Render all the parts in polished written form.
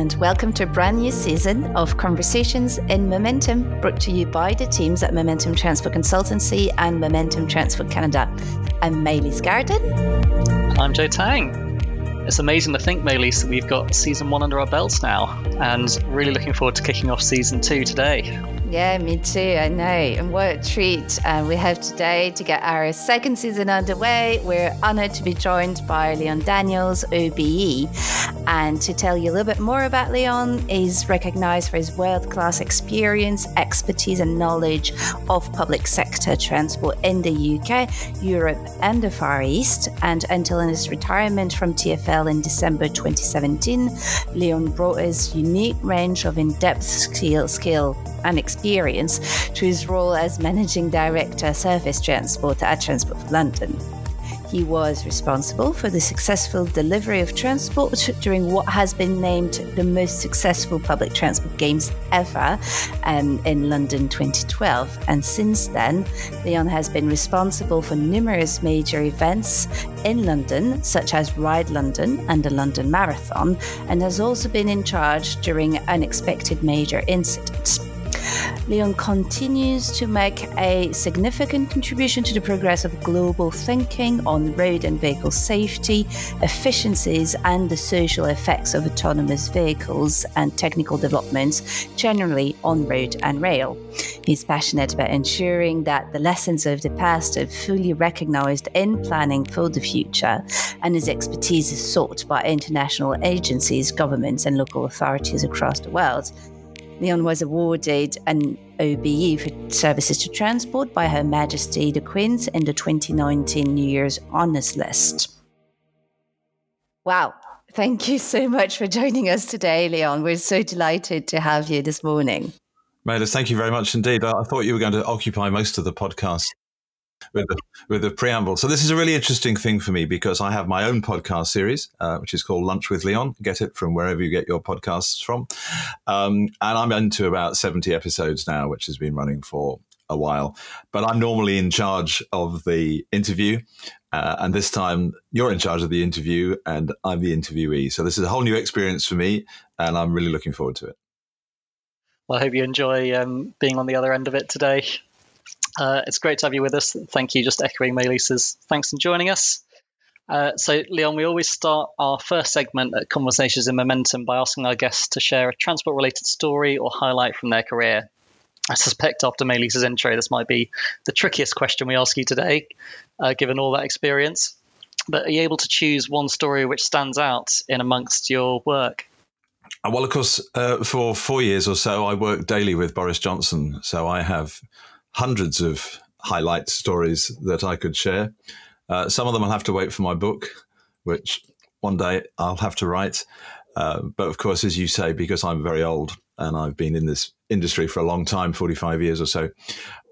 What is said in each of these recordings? and welcome to a brand new season of Conversations in Momentum, brought to you by the teams at Momentum Transport Consultancy and Momentum Transport Canada. I'm Maelys Garden. I'm Joe Tang. It's amazing to think, Maelys, that we've got season one under our belts now, and really looking forward to kicking off season two today. Yeah, me too, I know. And what a treat we have today to get our second season underway. We're honoured to be joined by Leon Daniels, OBE. And to tell you a little bit more about Leon, he's recognised for his world-class experience, expertise and knowledge of public sector transport in the UK, Europe and the Far East. And until his retirement from TfL in December 2017, Leon brought his unique range of in-depth skill and experience to his role as Managing Director Service Transport at Transport for London. He was responsible for the successful delivery of transport during what has been named the most successful public transport games ever in London 2012. And since then, Leon has been responsible for numerous major events in London, such as Ride London and the London Marathon, and has also been in charge during unexpected major incidents. Leon continues to make a significant contribution to the progress of global thinking on road and vehicle safety, efficiencies and the social effects of autonomous vehicles and technical developments generally on road and rail. He's passionate about ensuring that the lessons of the past are fully recognised in planning for the future, and his expertise is sought by international agencies, governments and local authorities across the world. Leon was awarded an OBE for services to transport by Her Majesty the Queen's in the 2019 New Year's Honours List. Wow. Thank you so much for joining us today, Leon. We're so delighted to have you this morning. Maelys, thank you very much indeed. I thought you were going to occupy most of the podcast with the preamble. So this is a really interesting thing for me because I have my own podcast series, which is called Lunch with Leon. Get it from wherever you get your podcasts from. And I'm into about 70 episodes now, which has been running for a while. But I'm normally in charge of the interview. And this time you're in charge of the interview and I'm the interviewee. So this is a whole new experience for me and I'm really looking forward to it. Well, I hope you enjoy being on the other end of it today. It's great to have you with us. Thank you, just echoing Maelys's thanks for joining us. So, Leon, we always start our first segment at Conversations in Momentum by asking our guests to share a transport-related story or highlight from their career. I suspect after Maelys's intro, this might be the trickiest question we ask you today, given all that experience. But are you able to choose one story which stands out in amongst your work? Well, of course, for 4 years or so, I worked daily with Boris Johnson. So I have hundreds of highlight stories that I could share. Some of them I'll have to wait for my book, which one day I'll have to write. But of course, as you say, because I'm very old and I've been in this industry for a long time, 45 years or so,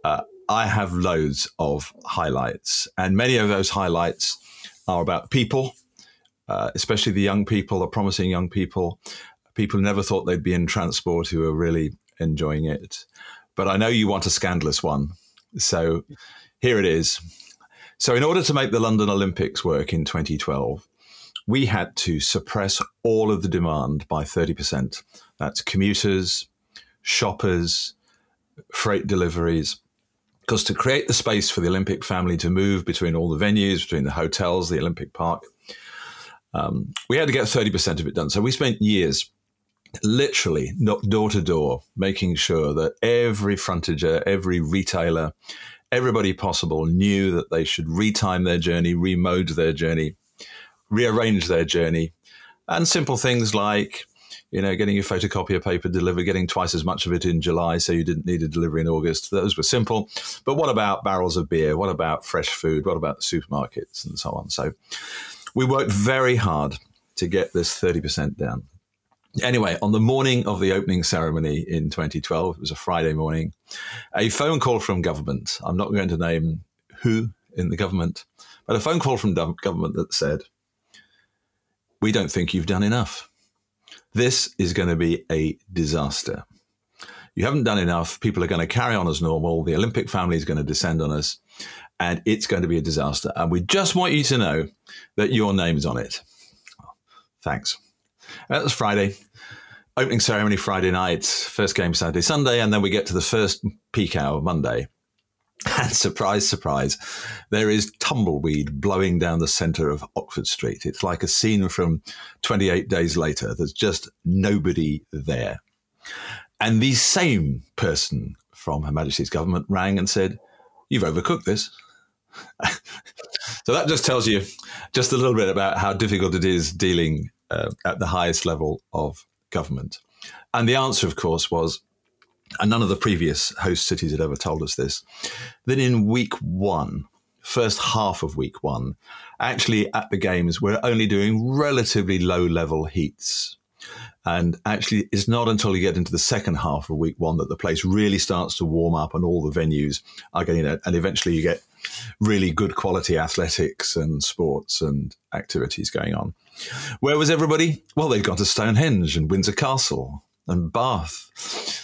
I have loads of highlights. And many of those highlights are about people, especially the young people, the promising young people, people who never thought they'd be in transport who are really enjoying it. But I know you want a scandalous one. So here it is. So in order to make the London Olympics work in 2012, we had to suppress all of the demand by 30%. That's commuters, shoppers, freight deliveries. Because to create the space for the Olympic family to move between all the venues, between the hotels, the Olympic Park, we had to get 30% of it done. So we spent years literally door to door, making sure that every frontager, every retailer, everybody possible knew that they should retime their journey, remode their journey, rearrange their journey. And simple things like, you know, getting your photocopier paper delivered, getting twice as much of it in July so you didn't need a delivery in August. Those were simple. But what about barrels of beer? What about fresh food? What about supermarkets and so on? So we worked very hard to get this 30% down. Anyway, on the morning of the opening ceremony in 2012, it was a Friday morning, a phone call from government. I'm not going to name who in the government, but a phone call from government that said, we don't think you've done enough. This is going to be a disaster. You haven't done enough. People are going to carry on as normal. The Olympic family is going to descend on us, and it's going to be a disaster. And we just want you to know that your name's on it. Thanks. That was Friday. opening ceremony Friday night, first game Saturday, Sunday, and then we get to the first peak hour Monday. And surprise, surprise, there is tumbleweed blowing down the centre of Oxford Street. It's like a scene from 28 Days Later. There's just nobody there. And the same person from Her Majesty's government rang and said, "You've overcooked this." So that just tells you just a little bit about how difficult it is dealing at the highest level of government. And the answer, of course, was, and none of the previous host cities had ever told us this, that in week one, first half of week one, actually at the games, we're only doing relatively low-level heats. And actually, it's not until you get into the second half of week one that the place really starts to warm up and all the venues are getting it. And eventually you get really good quality athletics and sports and activities going on. Where was everybody? Well, they'd gone to Stonehenge and Windsor Castle and Bath.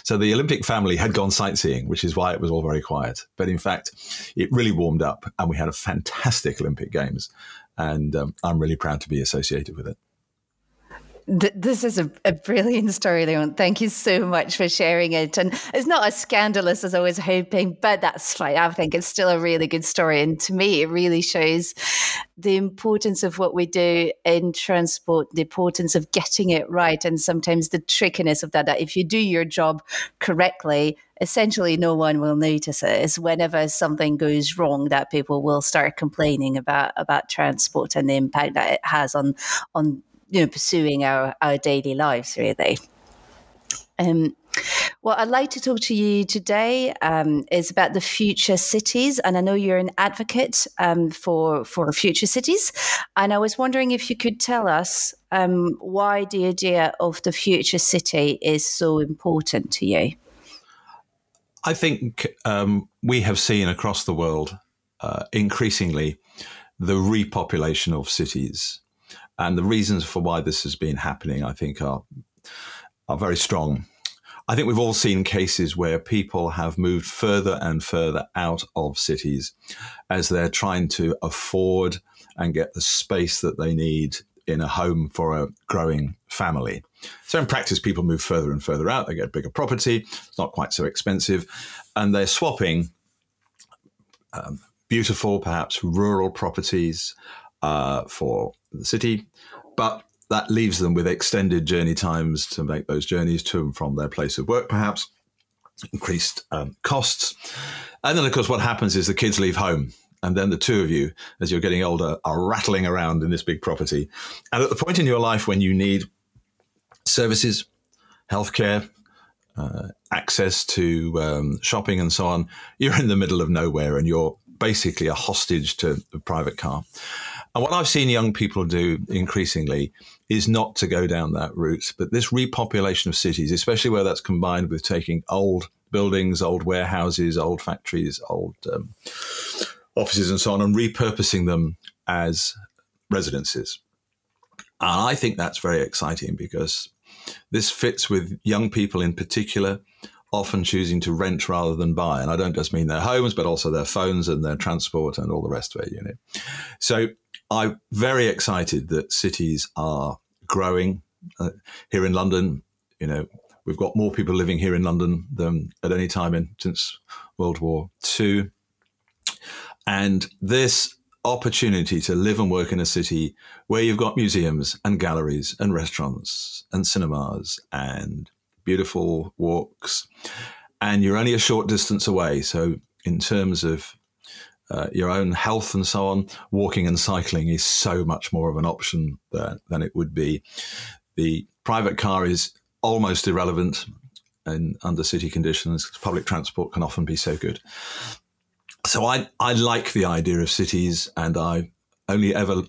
So the Olympic family had gone sightseeing, which is why it was all very quiet. But in fact, it really warmed up and we had a fantastic Olympic Games. And I'm really proud to be associated with it. This is a brilliant story, Leon. Thank you so much for sharing it. And it's not as scandalous as I was hoping, but that's fine. I think it's still a really good story. And to me, it really shows the importance of what we do in transport, the importance of getting it right, and sometimes the trickiness of that, that if you do your job correctly, essentially no one will notice it. It's whenever something goes wrong that people will start complaining about transport and the impact that it has on pursuing our daily lives, really. What I'd like to talk to you today is about the future cities. And I know you're an advocate for future cities. And I was wondering if you could tell us why the idea of the future city is so important to you. I think we have seen across the world increasingly the repopulation of cities. And the reasons for why this has been happening, I think, are very strong. I think we've all seen cases where people have moved further and further out of cities as they're trying to afford and get the space that they need in a home for a growing family. So in practice, people move further and further out. They get bigger property. It's not quite so expensive. And they're swapping beautiful, perhaps rural properties for the city, but that leaves them with extended journey times to make those journeys to and from their place of work, perhaps increased costs. And then, of course, what happens is the kids leave home. And then the two of you, as you're getting older, are rattling around in this big property. And at the point in your life when you need services, healthcare, access to shopping and so on, you're in the middle of nowhere and you're basically a hostage to a private car. And what I've seen young people do increasingly is not to go down that route, but this repopulation of cities, especially where that's combined with taking old buildings, old warehouses, old factories, old offices and so on, and repurposing them as residences. And I think that's very exciting because this fits with young people in particular often choosing to rent rather than buy. And I don't just mean their homes, but also their phones and their transport and all the rest of it, So I'm very excited that cities are growing here in London. We've got more people living here in London than at any time since World War II. And this opportunity to live and work in a city where you've got museums and galleries and restaurants and cinemas and beautiful walks, and you're only a short distance away. So in terms of your own health and so on, walking and cycling is so much more of an option there than it would be. The private car is almost irrelevant and under city conditions. Public transport can often be so good. So I like the idea of cities, and I only ever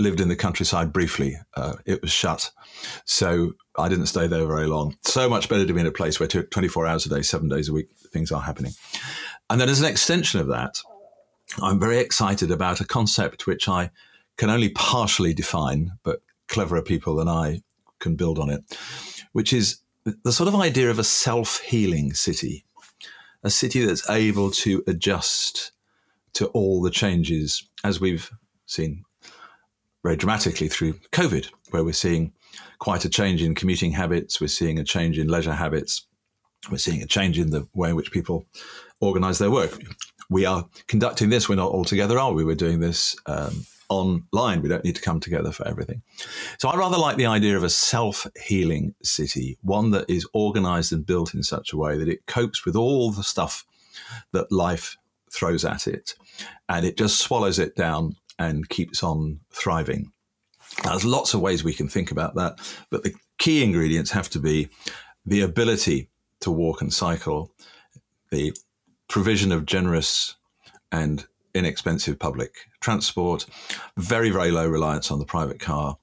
lived in the countryside briefly. It was shut. So I didn't stay there very long. So much better to be in a place where 24 hours a day, 7 days a week, things are happening. And then as an extension of that, I'm very excited about a concept which I can only partially define, but cleverer people than I can build on it, which is the sort of idea of a self-healing city, a city that's able to adjust to all the changes, as we've seen very dramatically through COVID, where we're seeing quite a change in commuting habits. We're seeing a change in leisure habits. We're seeing a change in the way in which people organise their work. We are conducting this. We're not all together, are we? We're doing this online. We don't need to come together for everything. So I rather like the idea of a self-healing city, one that is organised and built in such a way that it copes with all the stuff that life throws at it, and it just swallows it down and keeps on thriving. Now, there's lots of ways we can think about that, but the key ingredients have to be the ability to walk and cycle, the provision of generous and inexpensive public transport, very, very low reliance on the private car,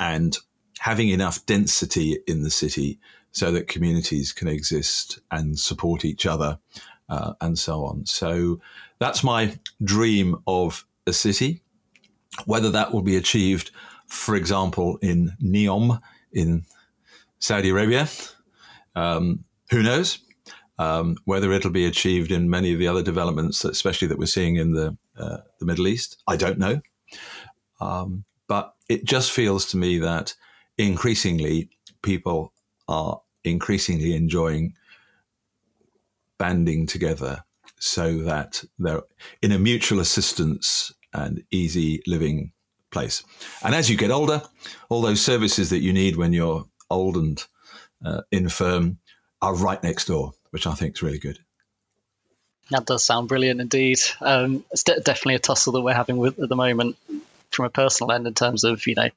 and having enough density in the city so that communities can exist and support each other, and so on. So that's my dream of a city. Whether that will be achieved, for example, in Neom in Saudi Arabia, who knows? Whether it'll be achieved in many of the other developments, especially that we're seeing in the Middle East, I don't know. But it just feels to me that increasingly people are increasingly enjoying banding together so that they're in a mutual assistance and easy living place. And as you get older, all those services that you need when you're old and infirm are right next door, which I think is really good. That does sound brilliant indeed. It's definitely a tussle that we're having with at the moment from a personal end in terms of, you know,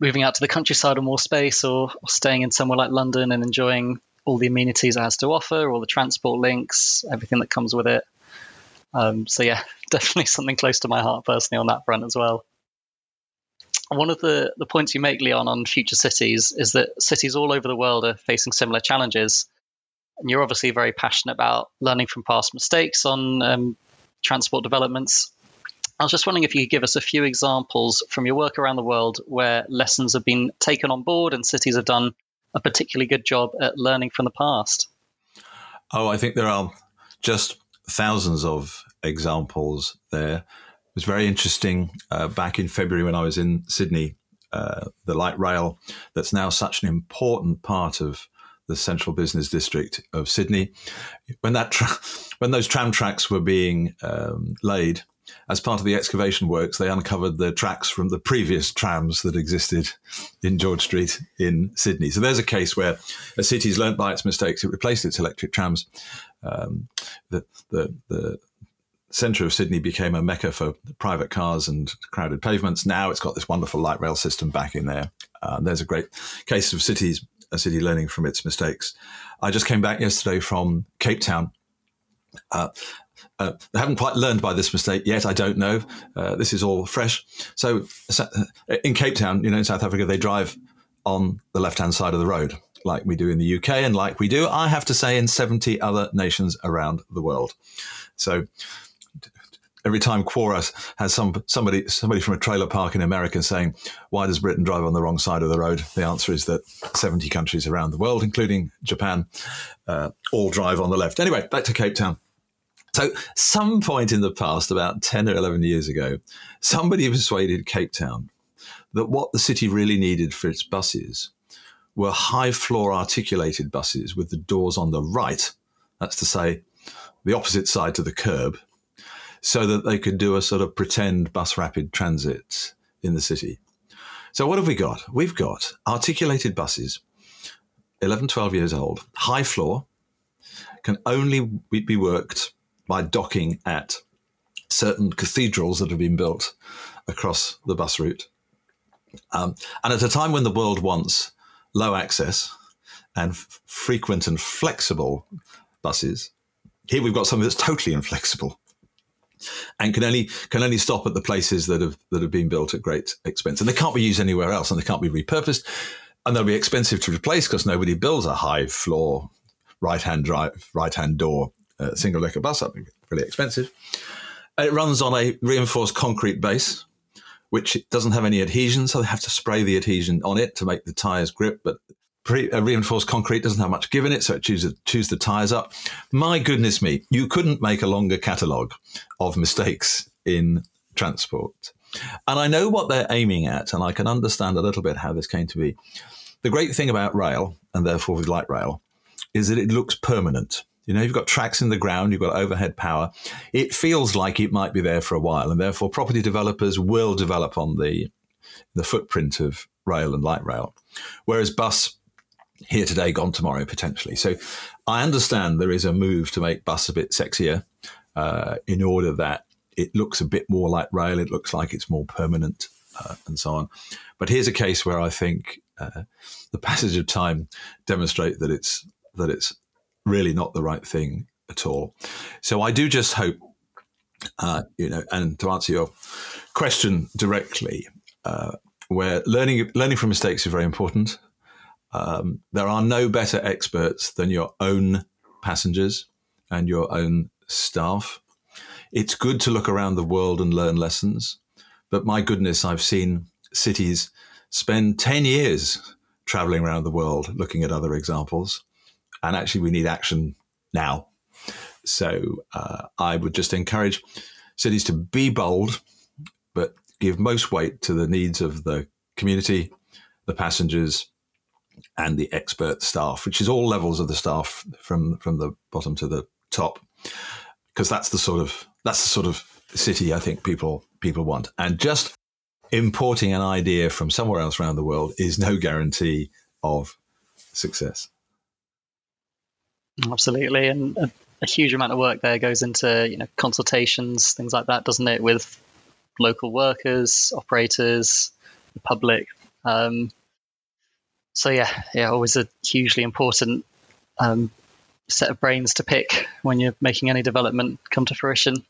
moving out to the countryside or more space, or staying in somewhere like London and enjoying all the amenities it has to offer, all the transport links, everything that comes with it. So yeah, definitely something close to my heart personally on that front as well. One of the points you make, Leon, on future cities is that cities all over the world are facing similar challenges. And you're obviously very passionate about learning from past mistakes on transport developments. I was just wondering if you could give us a few examples from your work around the world where lessons have been taken on board and cities have done a particularly good job at learning from the past. Oh, I think there are just thousands of examples there. It was very interesting back in February when I was in Sydney, the light rail that's now such an important part of the central business district of Sydney. When that when those tram tracks were being laid, as part of the excavation works, they uncovered the tracks from the previous trams that existed in George Street in Sydney. So there's a case where a city's learnt by its mistakes. It replaced its electric trams. The centre of Sydney became a mecca for private cars and crowded pavements. Now it's got this wonderful light rail system back in there. There's a great case of a city learning from its mistakes. I just came back yesterday from Cape Town. I haven't quite learned by this mistake yet. I don't know. This is all fresh. So in Cape Town, you know, in South Africa, they drive on the left-hand side of the road like we do in the UK and like we do, I have to say, in 70 other nations around the world. So every time Quora has somebody from a trailer park in America saying, why does Britain drive on the wrong side of the road? The answer is that 70 countries around the world, including Japan, all drive on the left. Anyway, back to Cape Town. So some point in the past, about 10 or 11 years ago, somebody persuaded Cape Town that what the city really needed for its buses were high-floor articulated buses with the doors on the right, that's to say the opposite side to the curb, so that they could do a sort of pretend bus rapid transit in the city. So what have we got? We've got articulated buses, 11, 12 years old, high floor, can only be worked by docking at certain cathedrals that have been built across the bus route. And at a time when the world wants low access and frequent and flexible buses, here we've got something that's totally inflexible and can only stop at the places that have been built at great expense. And they can't be used anywhere else, and they can't be repurposed, and they'll be expensive to replace because nobody builds a high-floor right-hand door single decker bus. That'd be really expensive. It runs on a reinforced concrete base, which doesn't have any adhesion, so they have to spray the adhesion on it to make the tyres grip. But reinforced concrete doesn't have much give in it, so it chews the tyres up. My goodness me, you couldn't make a longer catalogue of mistakes in transport. And I know what they're aiming at, and I can understand a little bit how this came to be. The great thing about rail, and therefore with light rail, is that it looks permanent. You know, you've got tracks in the ground, you've got overhead power. It feels like it might be there for a while, and therefore property developers will develop on the footprint of rail and light rail, whereas bus, here today, gone tomorrow, potentially. So I understand there is a move to make bus a bit sexier in order that it looks a bit more like rail, it looks like it's more permanent and so on. But here's a case where I think the passage of time demonstrate that it's really not the right thing at all. So I do just hope, and to answer your question directly, where learning from mistakes is very important. There are no better experts than your own passengers and your own staff. It's good to look around the world and learn lessons, but my goodness, I've seen cities spend 10 years traveling around the world looking at other examples, and actually we need action now. So I would just encourage cities to be bold, but give most weight to the needs of the community, the passengers, and the expert staff, which is all levels of the staff from the bottom to the top, because that's the sort of city I think people want. And just importing an idea from somewhere else around the world is no guarantee of success. Absolutely, and a huge amount of work there goes into consultations, things like that, doesn't it, with local workers, operators, the public. So yeah, always a hugely important set of brains to pick when you're making any development come to fruition.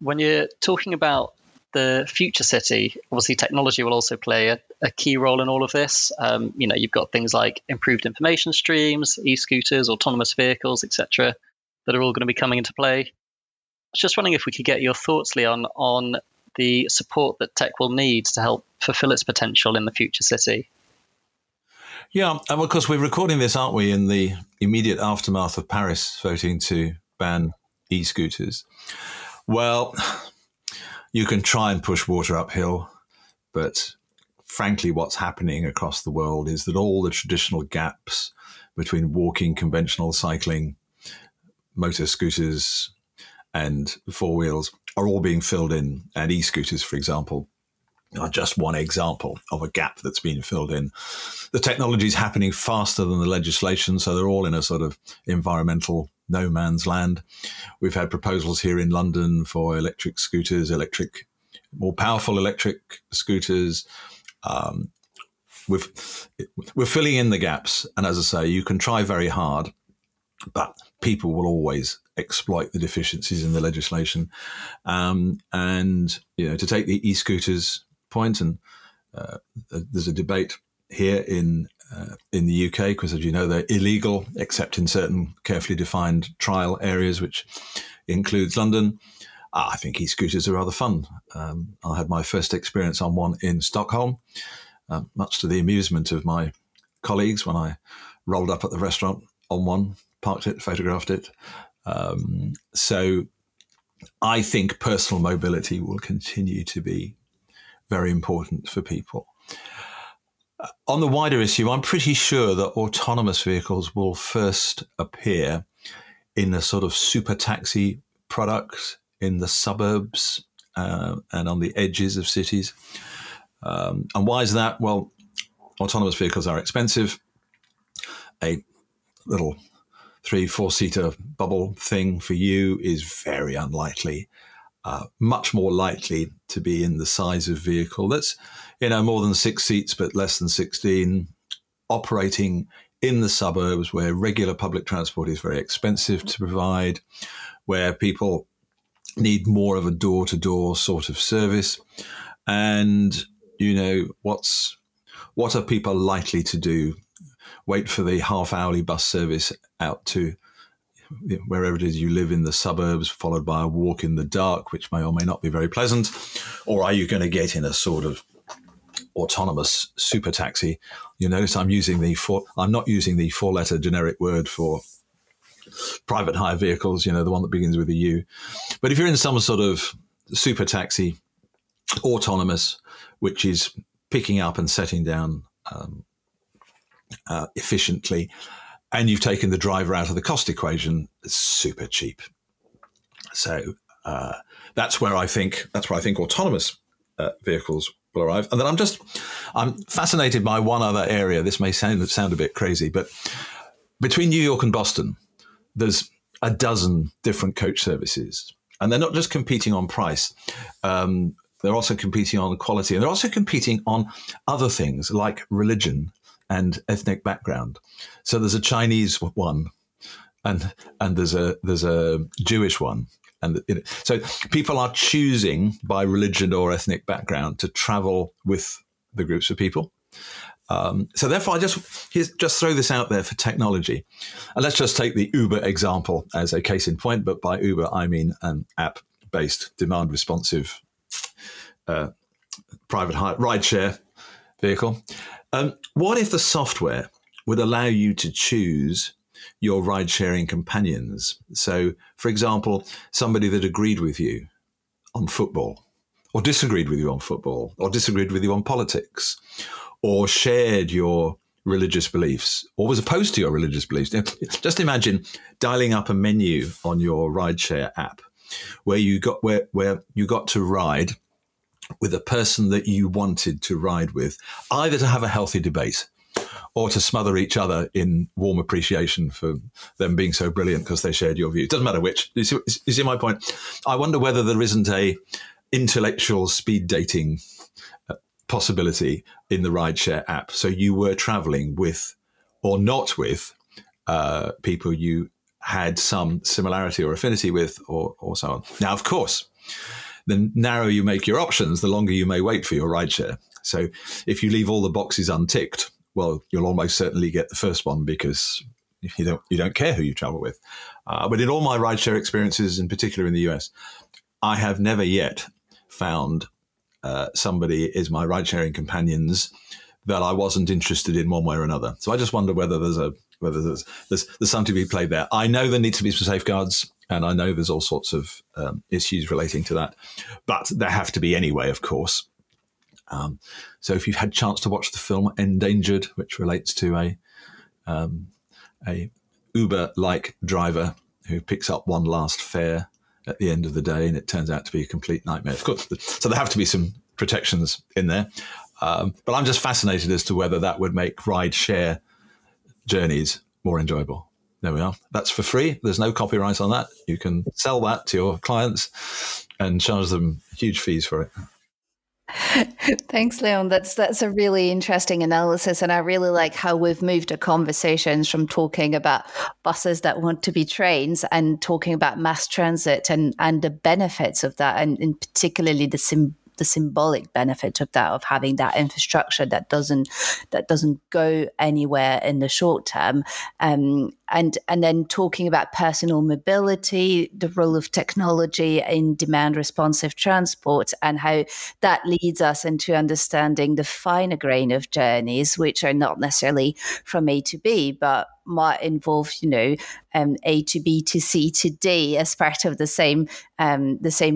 When you're talking about the future city, obviously technology will also play a key role in all of this. You've got things like improved information streams, e-scooters, autonomous vehicles, etc., that are all going to be coming into play. I was just wondering if we could get your thoughts, Leon, on the support that tech will need to help fulfill its potential in the future city. Yeah, and of course we're recording this, aren't we, in the immediate aftermath of Paris voting to ban e-scooters. Well, you can try and push water uphill, but frankly what's happening across the world is that all the traditional gaps between walking, conventional cycling, motor scooters and four wheels are all being filled in, and e-scooters, for example, are just one example of a gap that's been filled in. The technology is happening faster than the legislation, so they're all in a sort of environmental no man's land. We've had proposals here in London for electric scooters, more powerful electric scooters. We're filling in the gaps, and as I say, you can try very hard, but people will always exploit the deficiencies in the legislation. To take the e-scooters point, and there's a debate here in the UK because, as you know, they're illegal except in certain carefully defined trial areas, which includes London. I think e-scooters are rather fun. I had my first experience on one in Stockholm, much to the amusement of my colleagues when I rolled up at the restaurant on one, parked it, photographed it. So I think personal mobility will continue to be very important for people. On the wider issue, I'm pretty sure that autonomous vehicles will first appear in the sort of super taxi products in the suburbs and on the edges of cities. And why is that? Well, autonomous vehicles are expensive. A little 3-4-seater bubble thing for you is very unlikely, much more likely to be in the size of vehicle that's, more than 6 seats but less than 16, operating in the suburbs where regular public transport is very expensive to provide, where people need more of a door-to-door sort of service. And, what are people likely to do? Wait for the half-hourly bus service out to wherever it is you live in the suburbs, followed by a walk in the dark, which may or may not be very pleasant? Or are you going to get in a sort of autonomous super taxi? You notice I'm not using the four-letter generic word for private hire vehicles, the one that begins with a U. But if you're in some sort of super taxi autonomous, which is picking up and setting down efficiently, and you've taken the driver out of the cost equation, it's super cheap. So that's where I think autonomous vehicles will arrive. And then I'm fascinated by one other area. This may sound a bit crazy, but between New York and Boston, there's a dozen different coach services, and they're not just competing on price. They're also competing on quality, and they're also competing on other things like religion and ethnic background. So there's a Chinese one, and there's a Jewish one, and so people are choosing by religion or ethnic background to travel with the groups of people. So therefore, I just throw this out there for technology, and let's just take the Uber example as a case in point. But by Uber, I mean an app-based, demand-responsive private rideshare vehicle. What if the software would allow you to choose your ride-sharing companions? So, for example, somebody that agreed with you on football, or disagreed with you on football, or disagreed with you on politics, or shared your religious beliefs, or was opposed to your religious beliefs. Just imagine dialing up a menu on your rideshare app where you got to ride with a person that you wanted to ride with, either to have a healthy debate or to smother each other in warm appreciation for them being so brilliant because they shared your view. Doesn't matter which. You see my point? I wonder whether there isn't a intellectual speed dating possibility in the rideshare app. So you were traveling with or not with people you had some similarity or affinity with or so on. Now, of course, the narrower you make your options, the longer you may wait for your rideshare. So if you leave all the boxes unticked, well, you'll almost certainly get the first one because you don't care who you travel with. But in all my rideshare experiences, in particular in the US, I have never yet found somebody is my ride-sharing companions that I wasn't interested in one way or another. So I just wonder whether there's something to be played there. I know there needs to be some safeguards, and I know there's all sorts of issues relating to that, but there have to be anyway, of course. So if you've had a chance to watch the film Endangered, which relates to a Uber-like driver who picks up one last fare at the end of the day, and it turns out to be a complete nightmare. Of course, so there have to be some protections in there. But I'm just fascinated as to whether that would make ride-share journeys more enjoyable. There we are. That's for free. There's no copyright on that. You can sell that to your clients and charge them huge fees for it. Thanks, Leon. That's a really interesting analysis, and I really like how we've moved our conversations from talking about buses that want to be trains and talking about mass transit and the benefits of that, and particularly the symbolic benefit of that, of having that infrastructure that doesn't go anywhere in the short term, and then talking about personal mobility, the role of technology in demand responsive transport, and how that leads us into understanding the finer grain of journeys, which are not necessarily from A to B, but might involve, A to B to C to D as part of the same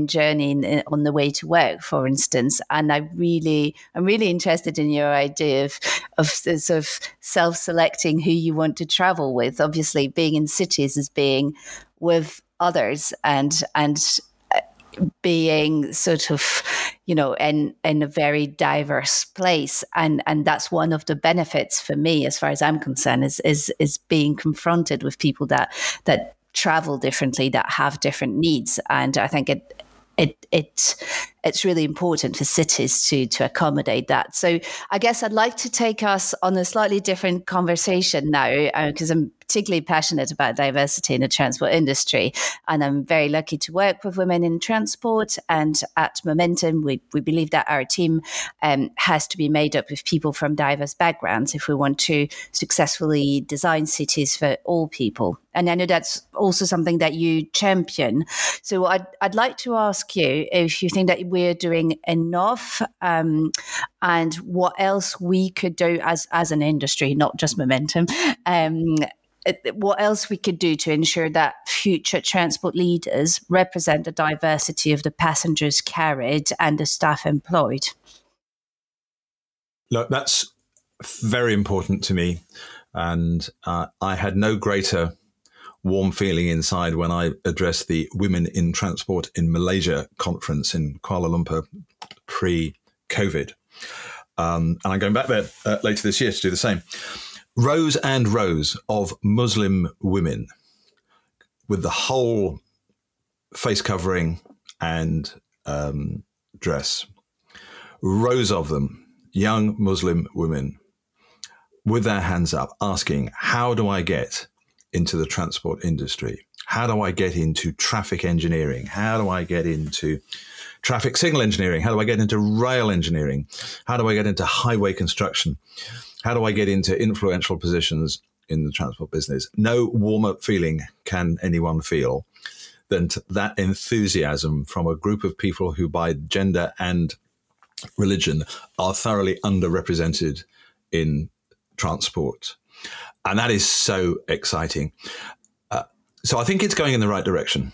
journey on the way to work, for instance. And I'm really interested in your idea of sort of self-selecting who you want to travel with. Obviously, being in cities is being with others and being sort of, in a very diverse place. And that's one of the benefits for me, as far as I'm concerned, is being confronted with people that travel differently, that have different needs. And I think it's really important for cities to accommodate that. So I guess I'd like to take us on a slightly different conversation now, because I'm particularly passionate about diversity in the transport industry, and I'm very lucky to work with women in transport. And at Momentum, we believe that our team has to be made up of people from diverse backgrounds if we want to successfully design cities for all people. And I know that's also something that you champion. So I'd like to ask you if you think that we're doing enough, and what else we could do as an industry, not just Momentum, what else we could do to ensure that future transport leaders represent the diversity of the passengers carried and the staff employed. Look, that's very important to me. And I had no greater warm feeling inside when I addressed the Women in Transport in Malaysia conference in Kuala Lumpur pre-COVID. And I'm going back there later this year to do the same. Rows and rows of Muslim women with the whole face covering and dress. Rows of them, young Muslim women with their hands up asking, how do I get into the transport industry? How do I get into traffic engineering? How do I get into traffic signal engineering? How do I get into rail engineering? How do I get into highway construction? How do I get into influential positions in the transport business? No warmer feeling can anyone feel than that enthusiasm from a group of people who by gender and religion are thoroughly underrepresented in transport. And that is so exciting. So I think it's going in the right direction.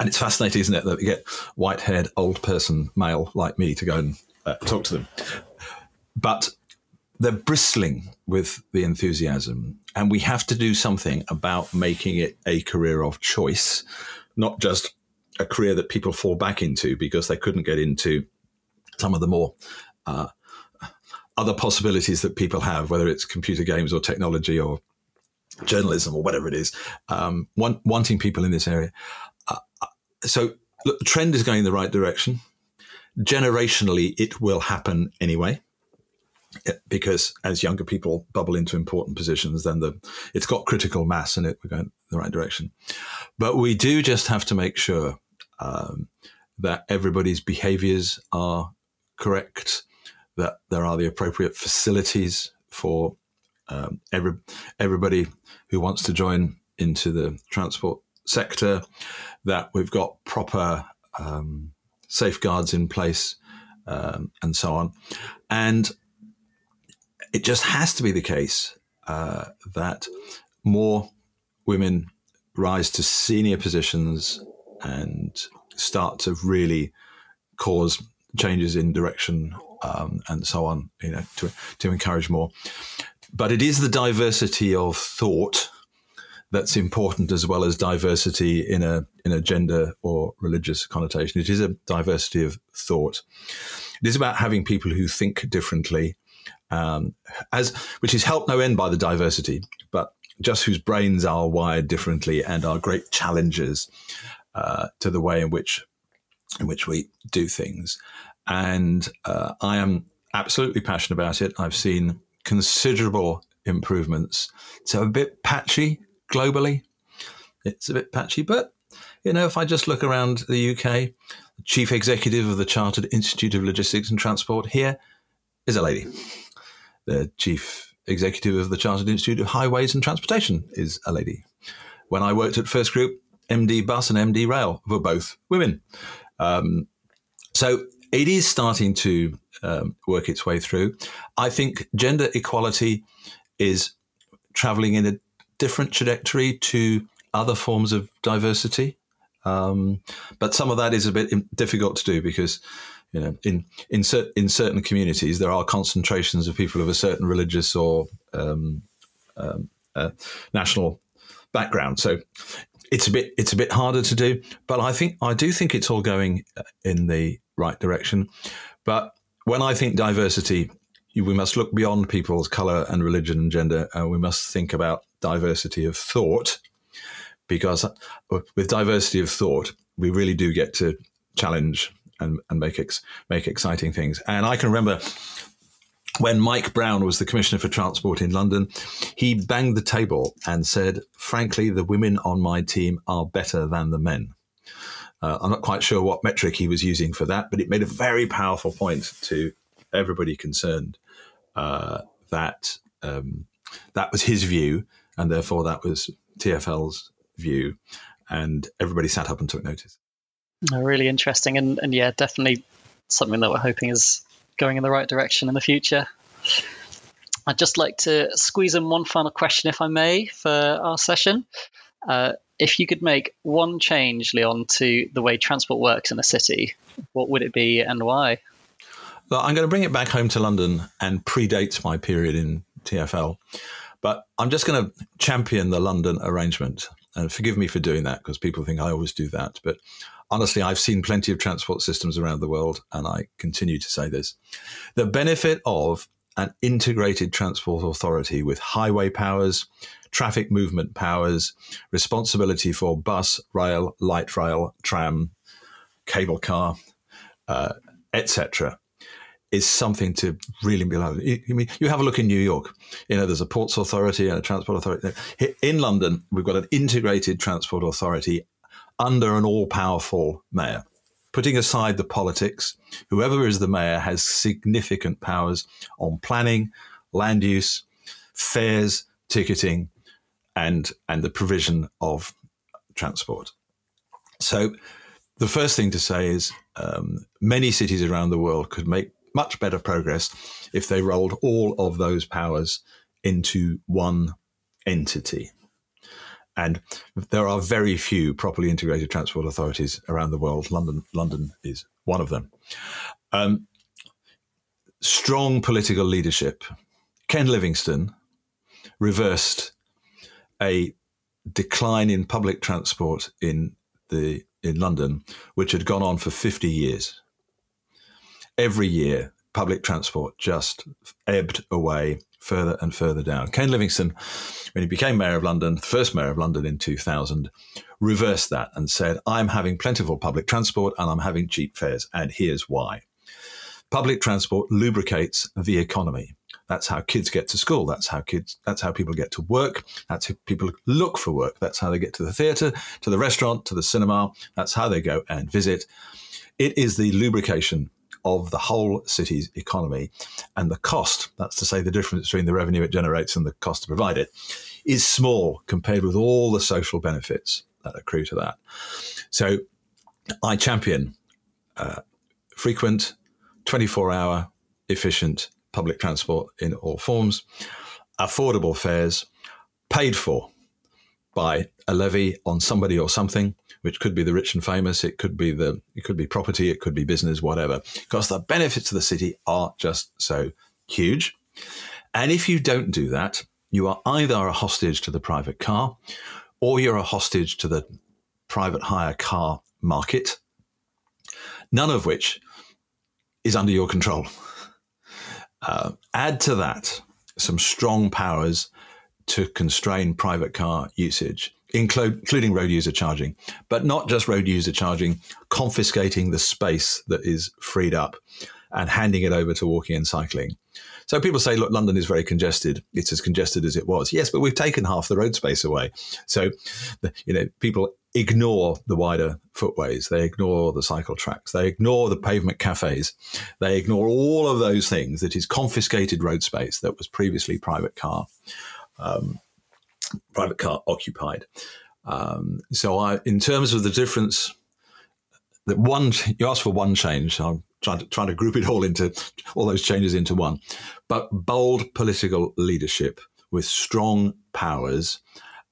And it's fascinating, isn't it, that we get white-haired old person male like me to go and talk to them. But they're bristling with the enthusiasm, and we have to do something about making it a career of choice, not just a career that people fall back into because they couldn't get into some of the more other possibilities that people have, whether it's computer games or technology or journalism or whatever it is, wanting people in this area. So look, the trend is going in the right direction. Generationally, it will happen anyway. Because as younger people bubble into important positions, then it's got critical mass and we're going in the right direction. But we do just have to make sure that everybody's behaviours are correct, that there are the appropriate facilities for everybody who wants to join into the transport sector, that we've got proper safeguards in place and so on. And it just has to be the case that more women rise to senior positions and start to really cause changes in direction and so on, you know, to encourage more. But it is the diversity of thought that's important, as well as diversity in a gender or religious connotation. It is a diversity of thought. It is about having people who think differently, which is helped no end by the diversity, but just whose brains are wired differently and are great challenges to the way in which we do things. And I am absolutely passionate about it. I've seen considerable improvements. It's a bit patchy globally. It's a bit patchy, but you know, if I just look around the UK, the chief executive of the Chartered Institute of Logistics and Transport here is a lady. The chief executive of the Chartered Institute of Highways and Transportation is a lady. When I worked at First Group, MD Bus and MD Rail were both women. So it is starting to work its way through. I think gender equality is travelling in a different trajectory to other forms of diversity. But some of that is a bit difficult to do because, you know, in certain communities, there are concentrations of people of a certain religious or national background. So it's a bit harder to do. But I do think it's all going in the right direction. But when I think diversity, we must look beyond people's colour and religion and gender, and we must think about diversity of thought, because with diversity of thought, we really do get to challenge and make exciting things. And I can remember when Mike Brown was the Commissioner for Transport in London, he banged the table and said, frankly, the women on my team are better than the men. I'm not quite sure what metric he was using for that, but it made a very powerful point to everybody concerned that was his view, and therefore that was TfL's view, and everybody sat up and took notice. Really interesting, and yeah, definitely something that we're hoping is going in the right direction in the future. I'd just like to squeeze in one final question, if I may, for our session. If you could make one change, Leon, to the way transport works in a city, what would it be and why? Well, I'm going to bring it back home to London and predates my period in TfL. But I'm just going to champion the London arrangement. And forgive me for doing that because people think I always do that. But honestly, I've seen plenty of transport systems around the world, and I continue to say this. The benefit of an integrated transport authority with highway powers, traffic movement powers, responsibility for bus, rail, light rail, tram, cable car, etc., is something to really be like. I mean, you have a look in New York. You know, there's a ports authority and a transport authority. In London, we've got an integrated transport authority under an all-powerful mayor. Putting aside the politics, whoever is the mayor has significant powers on planning, land use, fares, ticketing, and the provision of transport. So the first thing to say is many cities around the world could make much better progress if they rolled all of those powers into one entity. And there are very few properly integrated transport authorities around the world. London is one of them. Strong political leadership. Ken Livingstone reversed a decline in public transport in London, which had gone on for 50 years. Every year, public transport just ebbed away further and further down. Ken Livingstone, when he became mayor of London, first mayor of London in 2000, reversed that and said, I'm having plentiful public transport and I'm having cheap fares, and here's why. Public transport lubricates the economy. That's how kids get to school. That's how people get to work. That's how people look for work. That's how they get to the theatre, to the restaurant, to the cinema. That's how they go and visit. It is the lubrication of the whole city's economy, and the cost, that's to say the difference between the revenue it generates and the cost to provide it, is small compared with all the social benefits that accrue to that. So I champion frequent, 24-hour, efficient public transport in all forms, affordable fares, paid for by a levy on somebody or something, which could be the rich and famous, it could be property, it could be business, whatever, because the benefits of the city are just so huge. And if you don't do that, you are either a hostage to the private car, or you're a hostage to the private hire car market, none of which is under your control. Add to that some strong powers to constrain private car usage, including road user charging, but not just road user charging, confiscating the space that is freed up and handing it over to walking and cycling. So people say, look, London is very congested. It's as congested as it was. Yes, but we've taken half the road space away. So, you know, people ignore the wider footways. They ignore the cycle tracks. They ignore the pavement cafes. They ignore all of those things that is confiscated road space that was previously private car occupied. So in terms of the difference, that one, you asked for one change. I'm trying to group it all into all those changes into one, but bold political leadership with strong powers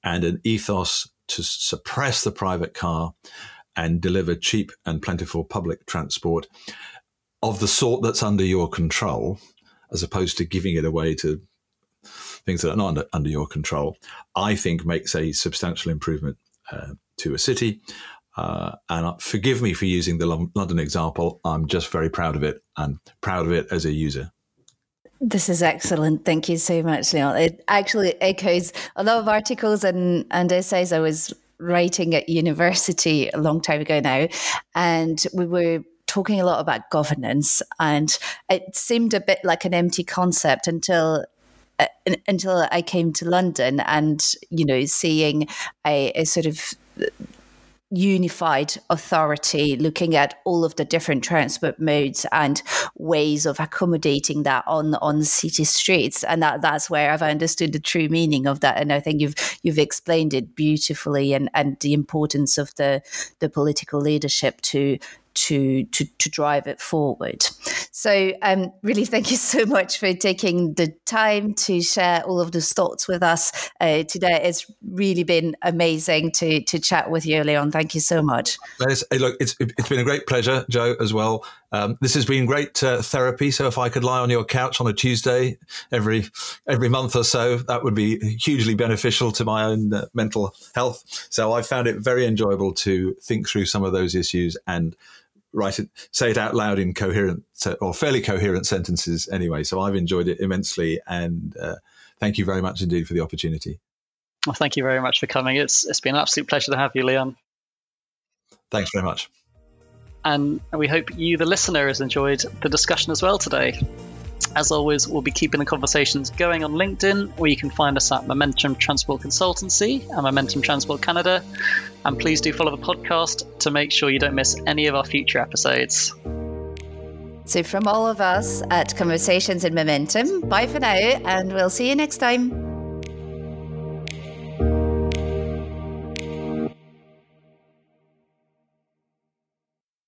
and an ethos to suppress the private car and deliver cheap and plentiful public transport of the sort that's under your control, as opposed to giving it away to things that are not under your control, I think makes a substantial improvement to a city. And forgive me for using the London example. I'm just very proud of it and proud of it as a user. This is excellent. Thank you so much, Leon. It actually echoes a lot of articles and essays I was writing at university a long time ago now. And we were talking a lot about governance, and it seemed a bit like an empty concept until I came to London and, you know, seeing a sort of unified authority looking at all of the different transport modes and ways of accommodating that on city streets. And that's where I've understood the true meaning of that. And I think you've explained it beautifully, and the importance of the political leadership to to drive it forward. So really thank you so much for taking the time to share all of those thoughts with us today. It's really been amazing to chat with you, Leon. Thank you so much. Look, it's been a great pleasure, Jo, as well. This has been great therapy. So if I could lie on your couch on a Tuesday every month or so, that would be hugely beneficial to my own mental health. So I found it very enjoyable to think through some of those issues and say it out loud in coherent or fairly coherent sentences anyway. So I've enjoyed it immensely, and thank you very much indeed for the opportunity. Well, thank you very much for coming. It's been an absolute pleasure to have you, Leon. Thanks very much. And we hope you, the listener, has enjoyed the discussion as well today. As always, we'll be keeping the conversations going on LinkedIn, where you can find us at Momentum Transport Consultancy and Momentum Transport Canada. And please do follow the podcast to make sure you don't miss any of our future episodes. So from all of us at Conversations in Momentum, bye for now, and we'll see you next time.